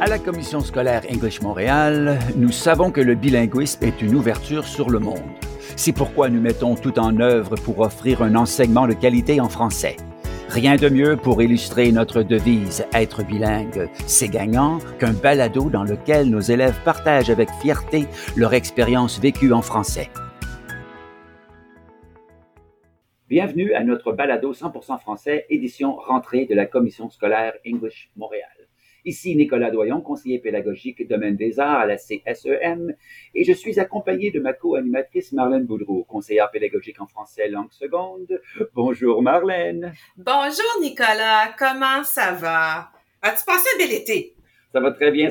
À la Commission scolaire English Montréal, nous savons que le bilinguisme est une ouverture sur le monde. C'est pourquoi nous mettons tout en œuvre pour offrir un enseignement de qualité en français. Rien de mieux pour illustrer notre devise « Être bilingue, c'est gagnant » qu'un balado dans lequel nos élèves partagent avec fierté leur expérience vécue en français. Bienvenue à notre balado 100% français, édition rentrée de la Commission scolaire English Montréal. Ici Nicolas Doyon, conseiller pédagogique domaine des arts à la CSEM, et je suis accompagné de ma co-animatrice Marlène Boudreau, conseillère pédagogique en français langue seconde. Bonjour Marlène. Bonjour Nicolas, comment ça va? As-tu passé un bel été? Ça va très bien.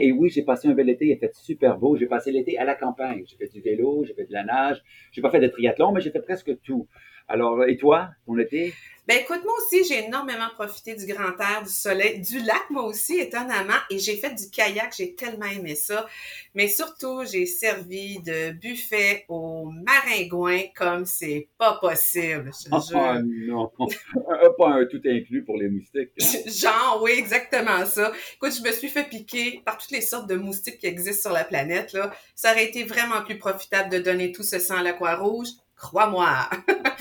Et oui, j'ai passé un bel été, il a fait super beau. J'ai passé l'été à la campagne. J'ai fait du vélo, j'ai fait de la nage. J'ai pas fait de triathlon, mais j'ai fait presque tout. Alors, et toi, ton été? Ben écoute, moi aussi, j'ai énormément profité du grand air, du soleil, du lac, moi aussi, étonnamment. Et j'ai fait du kayak, j'ai tellement aimé ça. Mais surtout, j'ai servi de buffet aux maringouins comme c'est pas possible. Non, pas un tout inclus pour les moustiques. Hein? Genre, oui, exactement ça. Écoute, je me suis fait piquer par toutes les sortes de moustiques qui existent sur la planète, là. Ça aurait été vraiment plus profitable de donner tout ce sang à la Croix-Rouge. Crois-moi,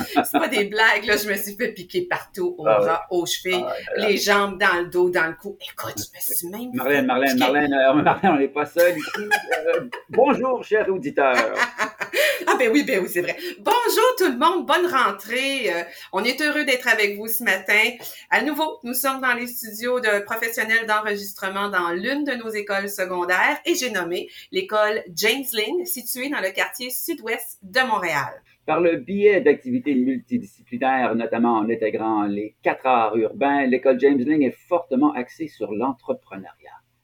c'est pas des blagues, là. Je me suis fait piquer partout, au bras, aux chevilles, les jambes, dans le dos, dans le cou. Écoute, je me suis même... Marlène, on n'est pas seul ici. Bonjour, chers auditeurs. Ah ben oui, c'est vrai. Bonjour tout le monde, bonne rentrée. On est heureux d'être avec vous ce matin. À nouveau, nous sommes dans les studios de professionnels d'enregistrement dans l'une de nos écoles secondaires et j'ai nommé l'école James Lyng, située dans le quartier sud-ouest de Montréal. Par le biais d'activités multidisciplinaires, notamment en intégrant les 4 arts urbains, l'école James Lyng est fortement axée sur l'entrepreneuriat.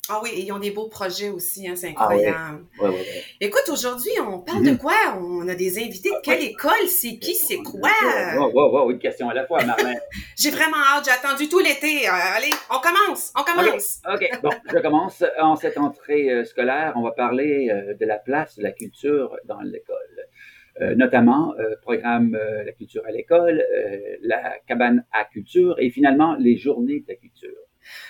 Ah oui, et ils ont des beaux projets aussi, hein, c'est incroyable. Ah oui. Ouais. Écoute, aujourd'hui, on parle de quoi? On a des invités de quelle école? C'est qui? C'est quoi? Wow, une question à la fois, Marlène. J'ai vraiment hâte, j'ai attendu tout l'été. Allez, on commence. OK. Bon, je commence. En cette entrée scolaire, on va parler de la place de la culture dans l'école. Notamment programme la culture à l'école, la cabane à culture et finalement les journées de la culture.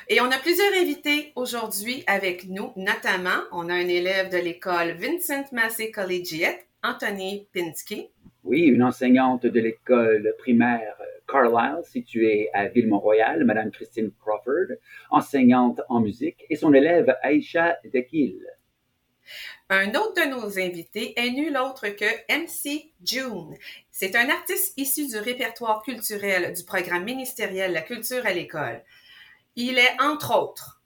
Et on a plusieurs invités aujourd'hui avec nous, notamment on a un élève de l'école Vincent Massey Collegiate, Anthony Pinsky. Oui, une enseignante de l'école primaire Carlisle, située à Ville-Mont-Royal, Madame Christine Crawford, enseignante en musique, et son élève Aïcha Dequille. Un autre de nos invités est nul autre que MC June. C'est un artiste issu du répertoire culturel du programme ministériel La Culture à l'école. Il est, entre autres,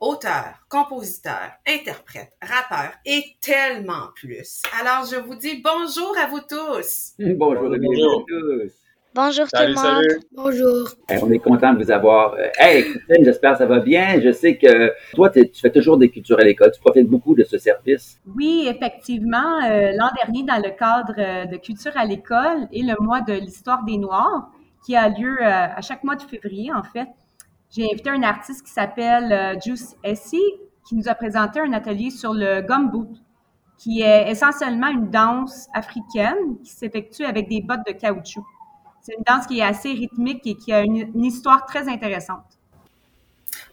auteur, compositeur, interprète, rappeur et tellement plus. Alors, je vous dis bonjour à vous tous. Bonjour. À tous. Bonjour salut, tout le monde. Salut. Bonjour. On est content de vous avoir. Hey, Christine, j'espère que ça va bien. Je sais que toi, tu fais toujours des cultures à l'école. Tu profites beaucoup de ce service. Oui, effectivement. L'an dernier, dans le cadre de Culture à l'école et le mois de l'Histoire des Noirs, qui a lieu à chaque mois de février, en fait, j'ai invité un artiste qui s'appelle Juice Essie, qui nous a présenté un atelier sur le gumboot, qui est essentiellement une danse africaine qui s'effectue avec des bottes de caoutchouc. C'est une danse qui est assez rythmique et qui a une histoire très intéressante.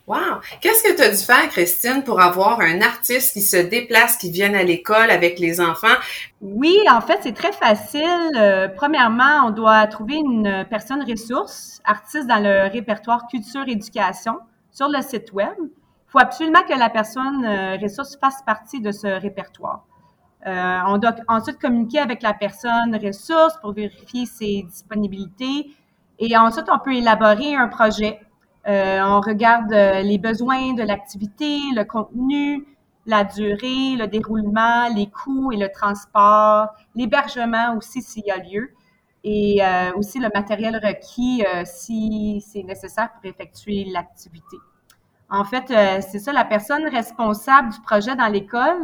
Wow! Qu'est-ce que tu as dû faire, Christine, pour avoir un artiste qui se déplace, qui vient à l'école avec les enfants? Oui, en fait, c'est très facile. Premièrement, on doit trouver une personne ressource, artiste dans le répertoire culture-éducation sur le site web. Il faut absolument que la personne ressource fasse partie de ce répertoire. On doit ensuite communiquer avec la personne ressource pour vérifier ses disponibilités et ensuite on peut élaborer un projet. On regarde les besoins de l'activité, le contenu, la durée, le déroulement, les coûts et le transport, l'hébergement aussi s'il y a lieu et aussi le matériel requis si c'est nécessaire pour effectuer l'activité. En fait, c'est ça, la personne responsable du projet dans l'école.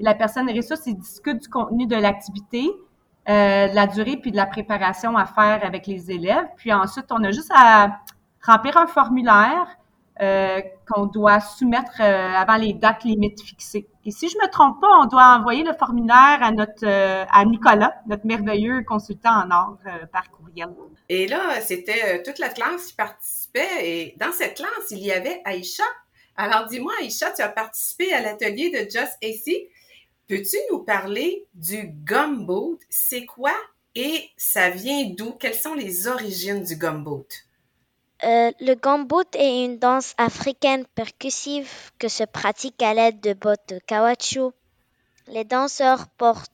La personne ressource, il discute du contenu de l'activité, de la durée, puis de la préparation à faire avec les élèves. Puis ensuite, on a juste à remplir un formulaire qu'on doit soumettre avant les dates limites fixées. Et si je ne me trompe pas, on doit envoyer le formulaire à à Nicolas, notre merveilleux consultant en art par courriel. Et là, c'était toute la classe qui participait. Et dans cette classe, il y avait Aïcha. Alors, dis-moi, Aïcha, tu as participé à l'atelier de Juice Essie. Peux-tu nous parler du gumboot? C'est quoi et ça vient d'où? Quelles sont les origines du gumboot? Le gumboot est une danse africaine percussive que se pratique à l'aide de bottes de caoutchouc. Les danseurs portent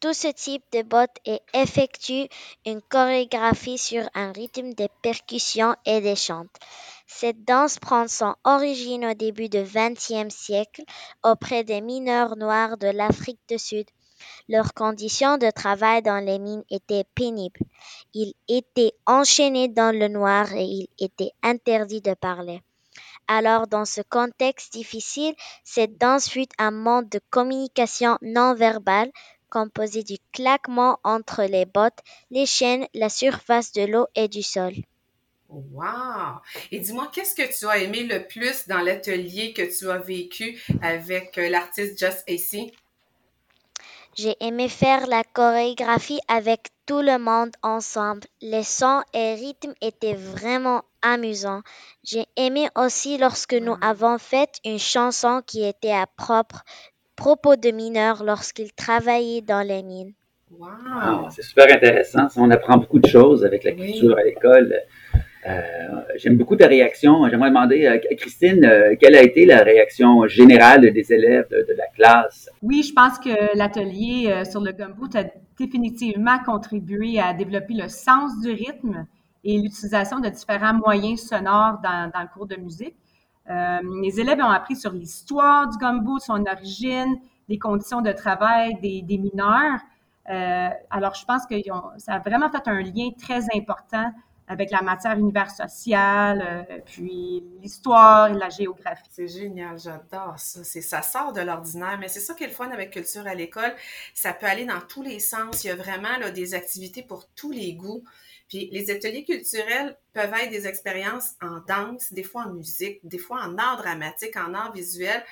tout ce type de bottes et effectuent une chorégraphie sur un rythme de percussions et des chants. Cette danse prend son origine au début du XXe siècle auprès des mineurs noirs de l'Afrique du Sud. Leurs conditions de travail dans les mines étaient pénibles. Ils étaient enchaînés dans le noir et il était interdit de parler. Alors, dans ce contexte difficile, cette danse fut un mode de communication non-verbale composé du claquement entre les bottes, les chaînes, la surface de l'eau et du sol. Wow! Et dis-moi, qu'est-ce que tu as aimé le plus dans l'atelier que tu as vécu avec l'artiste Juice Essie? J'ai aimé faire la chorégraphie avec tout le monde ensemble. Les sons et rythmes étaient vraiment amusants. J'ai aimé aussi lorsque nous avons fait une chanson qui était à propos de mineurs lorsqu'ils travaillaient dans les mines. Wow! Ah, c'est super intéressant. On apprend beaucoup de choses avec la culture à l'école. J'aime beaucoup ta réaction. J'aimerais demander à Christine, quelle a été la réaction générale des élèves de la classe? Oui, je pense que l'atelier sur le gumboot a définitivement contribué à développer le sens du rythme et l'utilisation de différents moyens sonores dans le cours de musique. Les élèves ont appris sur l'histoire du gumboot, son origine, les conditions de travail des mineurs. Alors, je pense que ça a vraiment fait un lien très important avec la matière univers sociale, puis l'histoire et la géographie. C'est génial, j'adore ça. Ça sort de l'ordinaire, mais c'est ça qui est le fun avec Culture à l'école. Ça peut aller dans tous les sens. Il y a vraiment là, des activités pour tous les goûts. Puis les ateliers culturels peuvent être des expériences en danse, des fois en musique, des fois en art dramatique, en art visuel.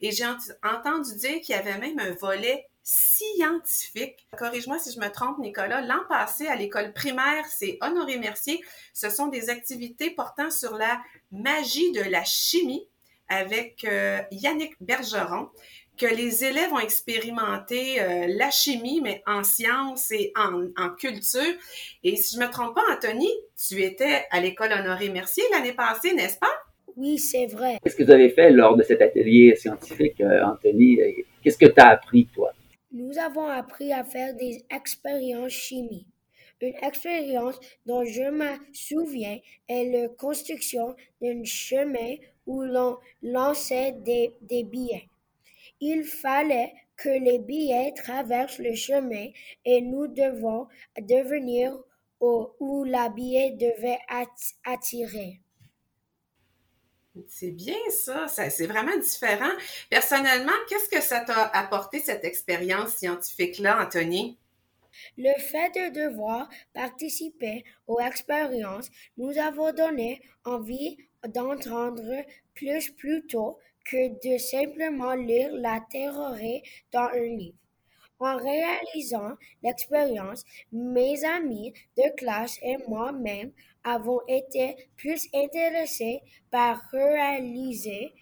Et j'ai entendu dire qu'il y avait même un volet scientifique. Corrige-moi si je me trompe, Nicolas. L'an passé, à l'école primaire, c'est Honoré Mercier. Ce sont des activités portant sur la magie de la chimie avec Yannick Bergeron, que les élèves ont expérimenté la chimie, mais en sciences et en culture. Et si je ne me trompe pas, Anthony, tu étais à l'école Honoré Mercier l'année passée, n'est-ce pas? Oui, c'est vrai. Qu'est-ce que vous avez fait lors de cet atelier scientifique, Anthony? Qu'est-ce que tu as appris, toi? Nous avons appris à faire des expériences chimiques. Une expérience dont je me souviens est la construction d'un chemin où l'on lançait des billets. Il fallait que les billets traversent le chemin et nous devons devenir où la billet devait attirer. C'est bien ça, c'est vraiment différent. Personnellement, qu'est-ce que ça t'a apporté cette expérience scientifique-là, Anthony? Le fait de devoir participer aux expériences nous a donné envie d'entendre plus tôt que de simplement lire la théorie dans un livre. En réalisant l'expérience, mes amis de classe et moi-même avons été plus intéressés par réaliser.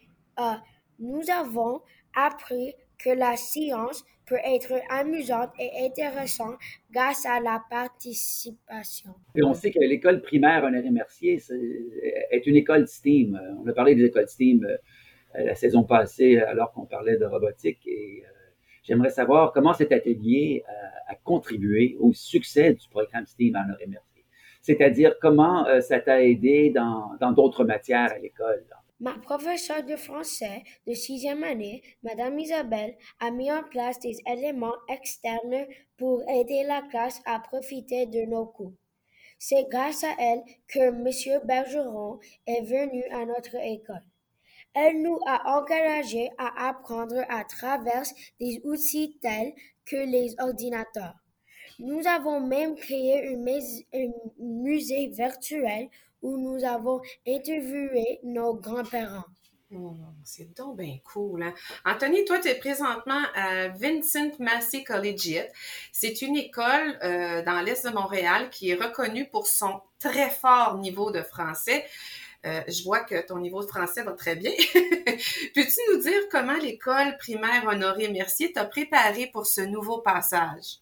Nous avons appris que la science peut être amusante et intéressante grâce à la participation. Et on sait que l'école primaire Honoré Mercier est une école STEAM. On a parlé des écoles STEAM la saison passée alors qu'on parlait de robotique et j'aimerais savoir comment cet atelier a contribué au succès du programme STEAM à Honoré Mercier. C'est-à-dire comment ça t'a aidé dans d'autres matières à l'école. Ma professeure de français de sixième année, Mme Isabelle, a mis en place des éléments externes pour aider la classe à profiter de nos cours. C'est grâce à elle que M. Bergeron est venu à notre école. Elle nous a encouragés à apprendre à travers des outils tels que les ordinateurs. Nous avons même créé un musée virtuel où nous avons interviewé nos grands-parents. Oh, c'est donc bien cool, hein? Anthony, toi, tu es présentement à Vincent Massey Collegiate. C'est une école dans l'est de Montréal qui est reconnue pour son très fort niveau de français. Je vois que ton niveau de français va très bien. Peux-tu nous dire comment l'école primaire Honoré Mercier t'a préparé pour ce nouveau passage?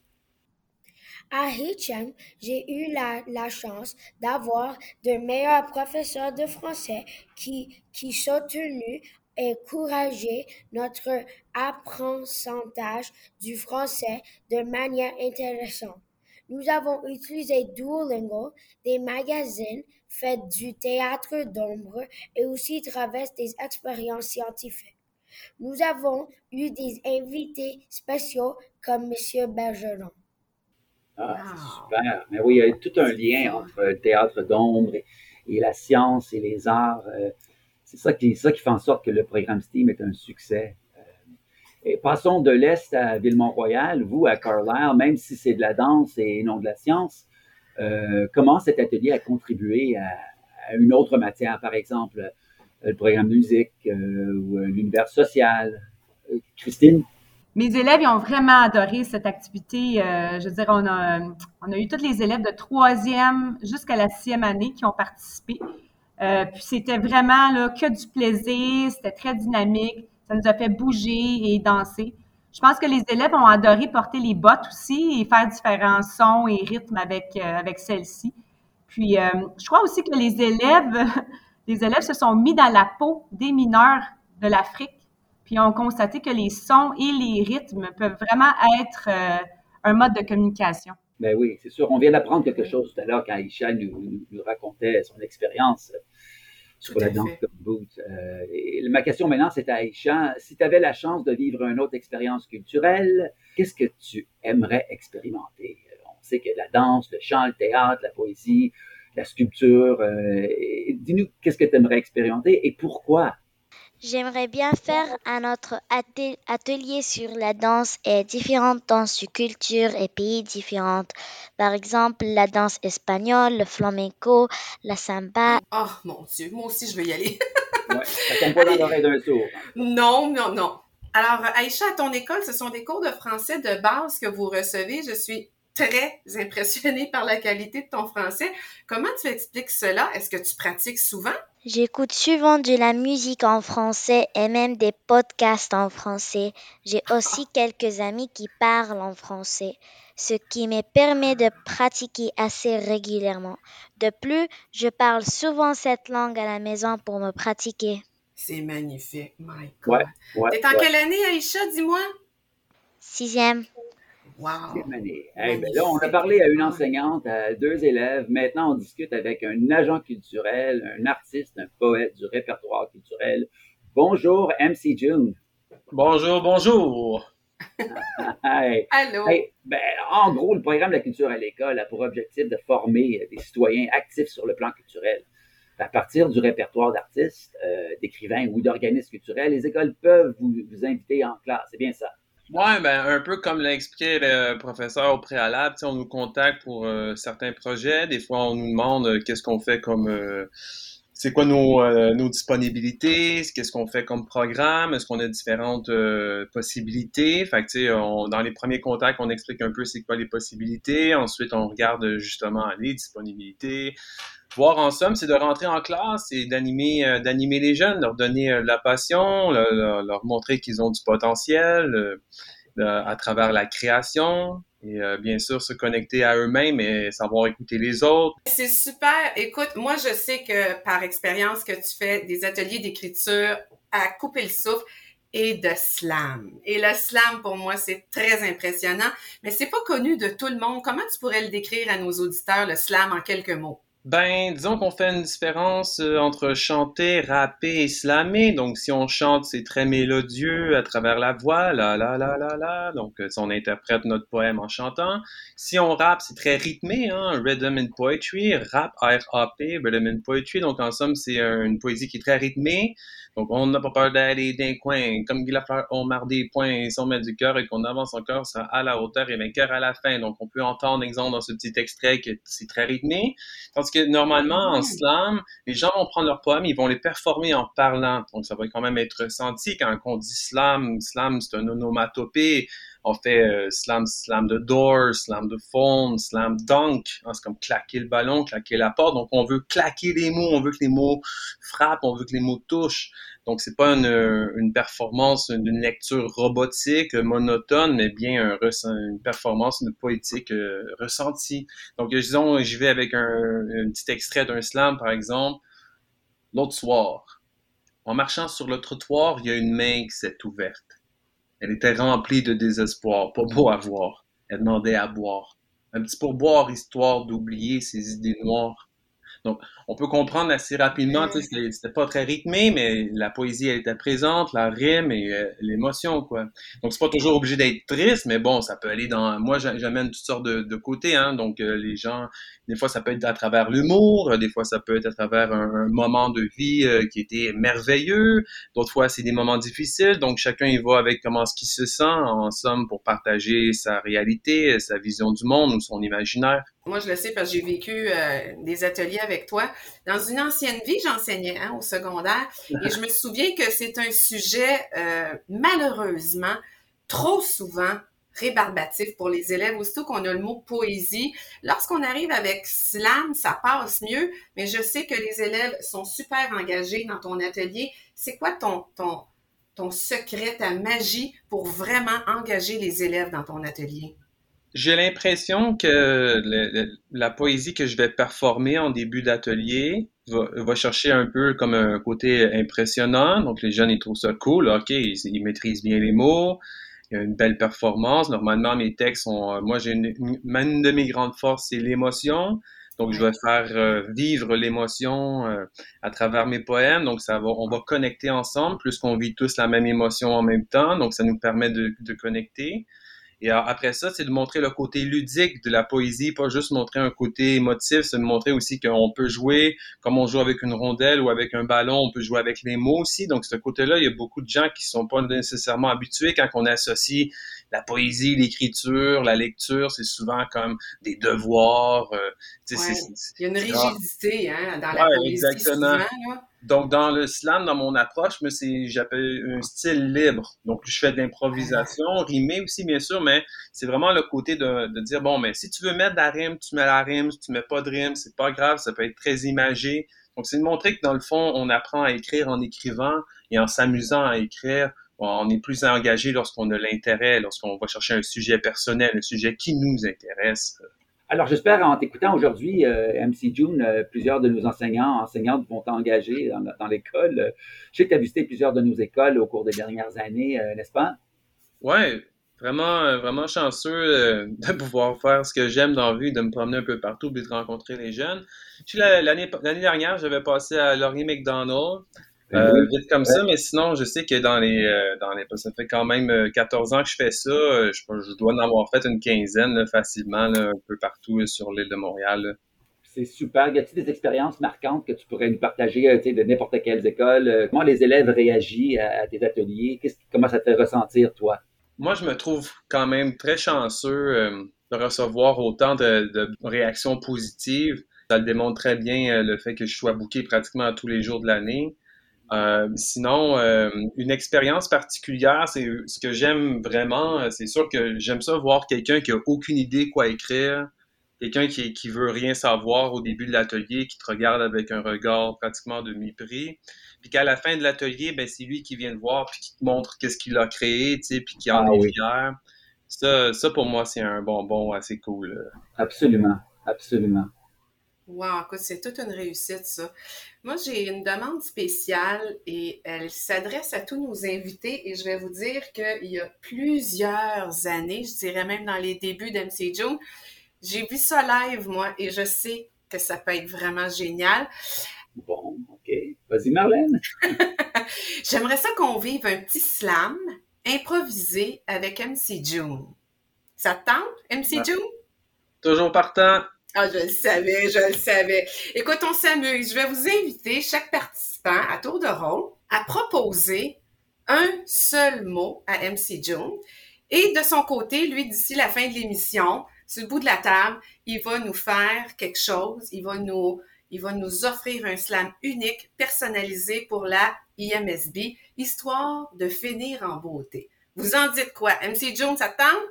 À Hitchin, j'ai eu la chance d'avoir de meilleurs professeurs de français qui sont tenus et encourager notre apprentissage du français de manière intéressante. Nous avons utilisé Duolingo, des magazines, fait du théâtre d'ombre et aussi traversé des expériences scientifiques. Nous avons eu des invités spéciaux comme M. Bergeron. Ah, wow. C'est super. Mais oui, il y a tout un lien entre le théâtre d'ombre et la science et les arts. C'est ça qui fait en sorte que le programme STEAM est un succès. Et passons de l'Est à Ville-Mont-Royal, vous à Carlisle, même si c'est de la danse et non de la science, comment cet atelier a contribué à une autre matière, par exemple le programme de musique ou l'univers social? Christine? Mes élèves, ils ont vraiment adoré cette activité. Je veux dire, on a eu tous les élèves de 3e jusqu'à la 6e année qui ont participé. Puis c'était vraiment là, que du plaisir, c'était très dynamique, ça nous a fait bouger et danser. Je pense que les élèves ont adoré porter les bottes aussi et faire différents sons et rythmes avec celles-ci. Puis je crois aussi que les élèves se sont mis dans la peau des mineurs de l'Afrique, puis ont constaté que les sons et les rythmes peuvent vraiment être un mode de communication. Ben oui, c'est sûr. On vient d'apprendre quelque chose tout à l'heure quand Aïcha nous racontait son expérience sur la danse comme boot. Ma question maintenant, c'est à Aïcha. Si tu avais la chance de vivre une autre expérience culturelle, qu'est-ce que tu aimerais expérimenter? On sait que la danse, le chant, le théâtre, la poésie, la sculpture. Dis-nous, qu'est-ce que tu aimerais expérimenter et pourquoi? J'aimerais bien faire un autre atelier sur la danse et différentes danses de cultures et pays différentes. Par exemple, la danse espagnole, le flamenco, la samba. Oh mon Dieu, moi aussi je veux y aller. Ouais, ça tombe pas dans l'oreille d'un sourd. Non. Alors Aïcha, à ton école, ce sont des cours de français de base que vous recevez. Je suis très impressionnée par la qualité de ton français. Comment tu expliques cela? Est-ce que tu pratiques souvent? J'écoute souvent de la musique en français et même des podcasts en français. J'ai aussi quelques amis qui parlent en français, ce qui me permet de pratiquer assez régulièrement. De plus, je parle souvent cette langue à la maison pour me pratiquer. C'est magnifique, my God. Ouais, t'es en quelle année, Aïcha, dis-moi? 6e. Wow. Là, on a parlé à une enseignante, à 2 élèves. Maintenant, on discute avec un agent culturel, un artiste, un poète du répertoire culturel. Bonjour, MC June. Bonjour. Allô. Hey, en gros, le programme de la culture à l'école a pour objectif de former des citoyens actifs sur le plan culturel. À partir du répertoire d'artistes, d'écrivains ou d'organismes culturels, les écoles peuvent vous inviter en classe. C'est bien ça. Oui, un peu comme l'a expliqué le professeur au préalable, on nous contacte pour certains projets. Des fois, on nous demande qu'est-ce qu'on fait comme... c'est quoi nos disponibilités, qu'est-ce qu'on fait comme programme, est-ce qu'on a différentes possibilités. Fait que, dans les premiers contacts, on explique un peu c'est quoi les possibilités. Ensuite, on regarde justement les disponibilités. Voir, en somme, c'est de rentrer en classe et d'animer les jeunes, leur donner de la passion, leur montrer qu'ils ont du potentiel à travers la création et bien sûr se connecter à eux-mêmes et savoir écouter les autres. C'est super. Écoute, moi, je sais que par expérience que tu fais des ateliers d'écriture à couper le souffle et de slam. Et le slam, pour moi, c'est très impressionnant, mais c'est pas connu de tout le monde. Comment tu pourrais le décrire à nos auditeurs, le slam, en quelques mots? Disons qu'on fait une différence entre chanter, rapper et slammer. Donc, si on chante, c'est très mélodieux à travers la voix, la la la la la. Donc, on interprète notre poème en chantant. Si on rappe, c'est très rythmé, hein, rhythm and poetry, rap, R-A-P, rhythm and poetry. Donc, en somme, c'est une poésie qui est très rythmée. Donc, on n'a pas peur d'aller d'un coin. Comme Guy Lafleur, on marque des points et si on met du cœur et qu'on avance son cœur, ça à la hauteur et vainqueur à la fin. Donc, on peut entendre, exemple, dans ce petit extrait que c'est très rythmé. Tandis que que normalement, en slam, les gens vont prendre leurs poèmes, ils vont les performer en parlant. Donc, ça va quand même être senti quand on dit slam. Slam, c'est un onomatopée. On fait slam, slam the door, slam the phone, slam dunk. Hein, c'est comme claquer le ballon, claquer la porte. Donc, on veut claquer les mots, on veut que les mots frappent, on veut que les mots touchent. Donc, c'est pas une performance d'une lecture robotique, monotone, mais bien une performance de poétique ressentie. Donc, disons, j'y vais avec un petit extrait d'un slam, par exemple. L'autre soir, en marchant sur le trottoir, il y a une main qui s'est ouverte. Elle était remplie de désespoir, pas beau à voir. Elle demandait à boire. Un petit pourboire, histoire d'oublier ses idées noires. Donc, on peut comprendre assez rapidement, c'était pas très rythmé, mais la poésie, elle était présente, la rime et l'émotion, quoi. Donc, c'est pas toujours obligé d'être triste, mais bon, ça peut aller dans... Moi, j'amène toutes sortes de côtés, hein. Donc, les gens... Des fois, ça peut être à travers l'humour, des fois, ça peut être à travers un moment de vie qui était merveilleux, d'autres fois, c'est des moments difficiles. Donc, chacun y va avec comment ce qu'il se sent, en somme, pour partager sa réalité, sa vision du monde ou son imaginaire. Moi, je le sais parce que j'ai vécu des ateliers avec toi. Dans une ancienne vie, j'enseignais au secondaire et je me souviens que c'est un sujet, malheureusement, trop souvent rébarbatif pour les élèves. Aussitôt qu'on a le mot poésie, lorsqu'on arrive avec slam, ça passe mieux, mais je sais que les élèves sont super engagés dans ton atelier. C'est quoi ton secret, ta magie pour vraiment engager les élèves dans ton atelier? J'ai l'impression que la poésie que je vais performer en début d'atelier va chercher un peu comme un côté impressionnant. Donc, les jeunes, ils trouvent ça cool. OK, ils maîtrisent bien les mots. Il y a une belle performance. Normalement, mes textes sont... Moi, j'ai une de mes grandes forces, c'est l'émotion. Donc, je vais faire vivre l'émotion à travers mes poèmes. Donc, on va connecter ensemble, puisqu'on vit tous la même émotion en même temps. Donc, ça nous permet de connecter. Et après ça, c'est de montrer le côté ludique de la poésie, pas juste montrer un côté émotif, c'est de montrer aussi qu'on peut jouer, comme on joue avec une rondelle ou avec un ballon, on peut jouer avec les mots aussi. Donc, ce côté-là, il y a beaucoup de gens qui sont pas nécessairement habitués quand on associe la poésie, l'écriture, la lecture, c'est souvent comme des devoirs. Il y a une rigidité dans la poésie. Exactement. Souvent, là. Donc, dans le slam, dans mon approche, j'appelle un style libre. Donc, je fais de l'improvisation, rimer aussi, bien sûr, mais c'est vraiment le côté de dire, bon, mais si tu veux mettre de la rime, tu mets la rime. Si tu mets pas de rime, c'est pas grave, ça peut être très imagé. Donc, c'est de montrer que, dans le fond, on apprend à écrire en écrivant et en s'amusant à écrire. On est plus engagé lorsqu'on a l'intérêt, lorsqu'on va chercher un sujet personnel, un sujet qui nous intéresse. Alors, j'espère, en t'écoutant aujourd'hui, MC June, plusieurs de nos enseignantes vont t'engager dans l'école. Je sais que tu as visité plusieurs de nos écoles au cours des dernières années, n'est-ce pas? Oui, vraiment, vraiment chanceux de pouvoir faire ce que j'aime dans la vie, de me promener un peu partout et de rencontrer les jeunes. L'année dernière, j'avais passé à Laurier McDonald. Vite comme ça, mais sinon, je sais que ça fait quand même 14 ans que je fais ça. Je dois en avoir fait une quinzaine facilement, un peu partout sur l'île de Montréal. Là. C'est super. Y a-t-il des expériences marquantes que tu pourrais nous partager de n'importe quelles écoles? Comment les élèves réagissent à tes ateliers? Comment ça te fait ressentir, toi? Moi, je me trouve quand même très chanceux de recevoir autant de réactions positives. Ça le démontre très bien le fait que je sois booké pratiquement tous les jours de l'année. Sinon, une expérience particulière, c'est ce que j'aime vraiment. C'est sûr que j'aime ça voir quelqu'un qui a aucune idée quoi écrire, quelqu'un qui veut rien savoir au début de l'atelier, qui te regarde avec un regard pratiquement de mépris, puis qu'à la fin de l'atelier, ben c'est lui qui vient te voir puis qui te montre qu'est-ce qu'il a créé, tu sais, puis qui en est fier. Ça pour moi c'est un bonbon assez cool. Absolument, absolument. Wow, écoute, c'est toute une réussite, ça. Moi, j'ai une demande spéciale et elle s'adresse à tous nos invités et je vais vous dire qu'il y a plusieurs années, je dirais même dans les débuts d'MC June, j'ai vu ça live, moi, et je sais que ça peut être vraiment génial. Bon, OK. Vas-y, Marlène. J'aimerais ça qu'on vive un petit slam improvisé avec MC June. Ça te tente, MC June? Toujours partant. Ah, je le savais. Écoute, on s'amuse. Je vais vous inviter, chaque participant, à tour de rôle, à proposer un seul mot à MC June. Et de son côté, lui, d'ici la fin de l'émission, sur le bout de la table, il va nous faire quelque chose. Il va nous Il va nous offrir un slam unique, personnalisé pour la IMSB, histoire de finir en beauté. Vous en dites quoi? MC June, ça te tente?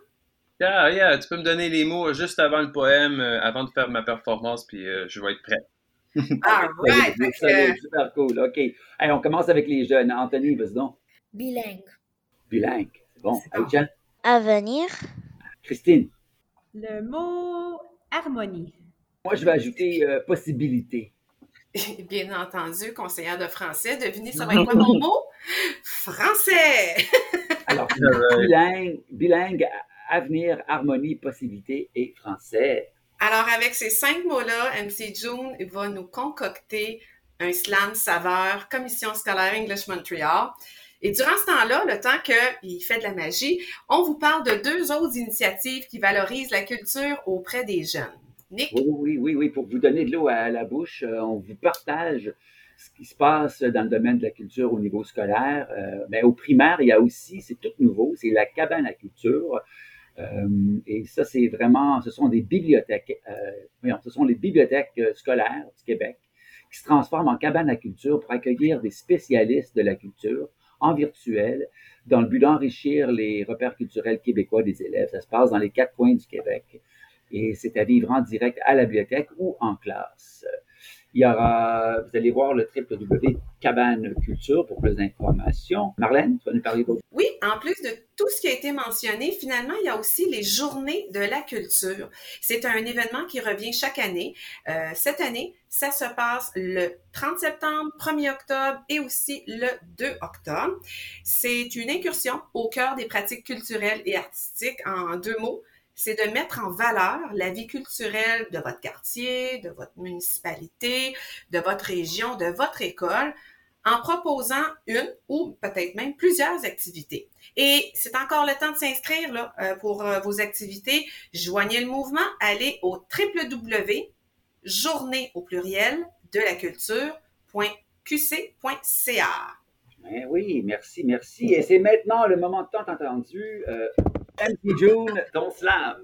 Yeah, tu peux me donner les mots juste avant le poème, avant de faire ma performance, puis je vais être prêt. All right! C'est super cool, OK. Hey, on commence avec les jeunes. Anthony, vas-y donc. Bilingue, c'est bon. Aïcha? Bon. Avenir. Christine? Le mot harmonie. Moi, je vais ajouter possibilité. Bien entendu, conseillère de français. Devinez, ça va être quoi mon mot? Français! Alors, bilingue, avenir, harmonie, possibilité et français. Alors, avec ces 5 mots-là, MC June va nous concocter un slam saveur Commission scolaire English Montréal. Et durant ce temps-là, le temps qu'il fait de la magie, on vous parle de 2 autres initiatives qui valorisent la culture auprès des jeunes. Nick? Oui. Pour vous donner de l'eau à la bouche, on vous partage ce qui se passe dans le domaine de la culture au niveau scolaire. Mais au primaire, il y a aussi, c'est tout nouveau, c'est la cabane à culture. Et ça, c'est vraiment, ce sont les bibliothèques scolaires du Québec qui se transforment en cabane à culture pour accueillir des spécialistes de la culture en virtuel dans le but d'enrichir les repères culturels québécois des élèves. Ça se passe dans les 4 coins du Québec et c'est à vivre en direct à la bibliothèque ou en classe. Il y aura, vous allez voir le www.cabaneculture pour plus d'informations. Marlène, tu vas nous parler d'autres? Oui, en plus de tout ce qui a été mentionné, finalement, il y a aussi les Journées de la culture. C'est un événement qui revient chaque année. Cette année, ça se passe le 30 septembre, 1er octobre et aussi le 2 octobre. C'est une incursion au cœur des pratiques culturelles et artistiques, en 2 mots. C'est de mettre en valeur la vie culturelle de votre quartier, de votre municipalité, de votre région, de votre école, en proposant une ou peut-être même plusieurs activités. Et c'est encore le temps de s'inscrire là, pour vos activités. Joignez le mouvement, allez au www.journeesdelaculture.qc.ca. Oui, merci. Et c'est maintenant le moment tant entendu. MC June, ton slam.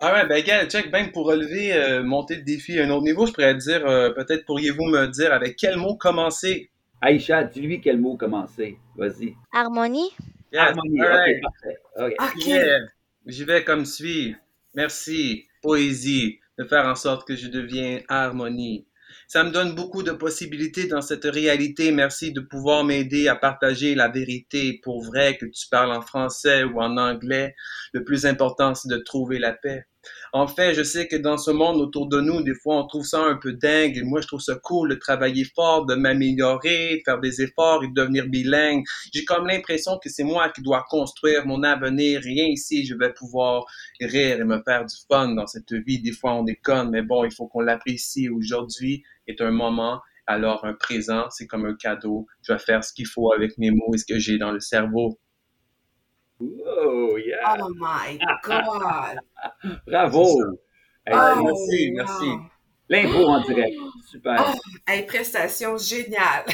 All right, ben gars, check, ben pour relever, monter le défi à un autre niveau, je pourrais dire, peut-être pourriez-vous me dire avec quel mot commencer? Aïcha, dis-lui quel mot commencer. Vas-y. Harmonie. Yeah. Harmonie, all right. OK, parfait. Okay. Yeah. J'y vais comme suit. Merci, poésie, de faire en sorte que je devienne harmonie. Ça me donne beaucoup de possibilités dans cette réalité. Merci de pouvoir m'aider à partager la vérité pour vrai, que tu parles en français ou en anglais. Le plus important, c'est de trouver la paix. En fait, je sais que dans ce monde autour de nous, des fois, on trouve ça un peu dingue. Et moi, je trouve ça cool de travailler fort, de m'améliorer, de faire des efforts et de devenir bilingue. J'ai comme l'impression que c'est moi qui dois construire mon avenir. Rien ici, je vais pouvoir rire et me faire du fun dans cette vie. Des fois, on déconne, mais bon, il faut qu'on l'apprécie. Aujourd'hui est un moment, alors un présent, c'est comme un cadeau. Je vais faire ce qu'il faut avec mes mots et ce que j'ai dans le cerveau. Oh, yeah. Oh my God! Bravo! Hey, oh, merci. L'impro en direct, super. Prestation géniale.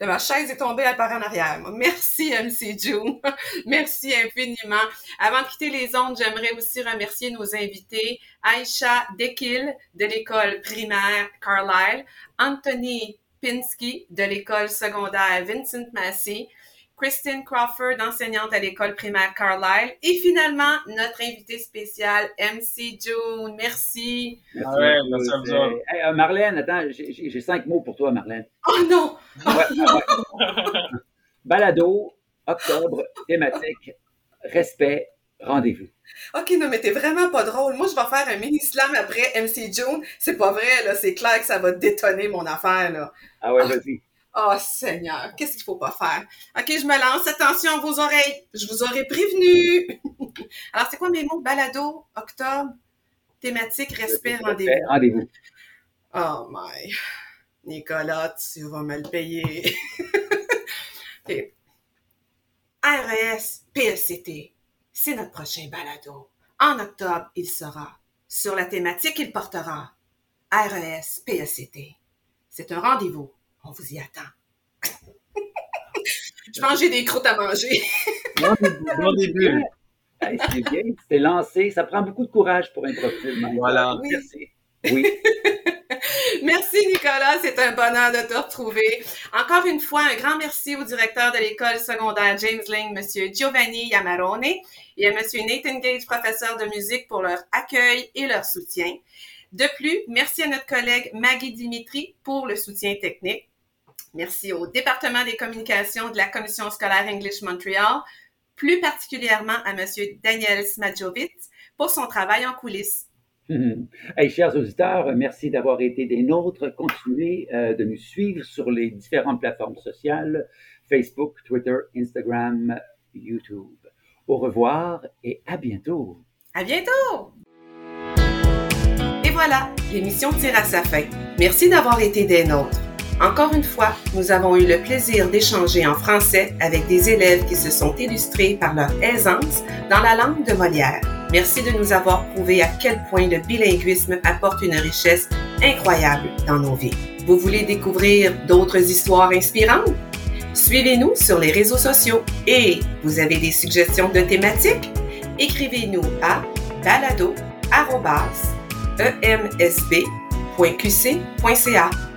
Ma chaise est tombée à part en arrière. Merci MC June, merci infiniment. Avant de quitter les ondes, j'aimerais aussi remercier nos invités Aïcha Dequille de l'école primaire Carlisle, Anthony Pinsky de l'école secondaire Vincent Massey, Christine Crawford, enseignante à l'école primaire Carlisle. Et finalement, notre invitée spéciale, MC June. Merci. Merci à vous. Hey, Marlène, attends, j'ai 5 mots pour toi, Marlène. Oh non! Ouais. Balado, octobre, thématique, respect, rendez-vous. OK, non, mais t'es vraiment pas drôle. Moi, je vais faire un mini-slam après MC June. C'est pas vrai, là. C'est clair que ça va détonner mon affaire, là. Ah ouais, vas-y. Oh Seigneur, qu'est-ce qu'il faut pas faire? OK, je me lance. Attention à vos oreilles. Je vous aurais prévenu. Alors, c'est quoi mes mots? Balado, octobre, thématique, respect, rendez-vous. Oh my. Nicolas, tu vas me le payer. Okay. RES, PLCT, c'est notre prochain balado. En octobre, il sera. Sur la thématique, il portera. RES, PLCT, c'est un rendez-vous. On vous y attend. Je pense que j'ai des croûtes à manger. Bon début. Hey, c'est bien, c'est lancé. Ça prend beaucoup de courage pour un profil. Voilà. Oui. Merci. Oui. Merci, Nicolas. C'est un bonheur de te retrouver. Encore une fois, un grand merci au directeur de l'école secondaire James Lyng, M. Giovanni Yamarone, et à M. Nathan Gage, professeur de musique, pour leur accueil et leur soutien. De plus, merci à notre collègue Maggie Dimitri pour le soutien technique. Merci au département des communications de la Commission scolaire English Montréal, plus particulièrement à M. Daniel Smadjovic pour son travail en coulisses. Hey, chers auditeurs, merci d'avoir été des nôtres. Continuez de nous suivre sur les différentes plateformes sociales, Facebook, Twitter, Instagram, YouTube. Au revoir et à bientôt! À bientôt! Et voilà, l'émission tire à sa fin. Merci d'avoir été des nôtres. Encore une fois, nous avons eu le plaisir d'échanger en français avec des élèves qui se sont illustrés par leur aisance dans la langue de Molière. Merci de nous avoir prouvé à quel point le bilinguisme apporte une richesse incroyable dans nos vies. Vous voulez découvrir d'autres histoires inspirantes? Suivez-nous sur les réseaux sociaux et vous avez des suggestions de thématiques? Écrivez-nous à balado@emsb.qc.ca.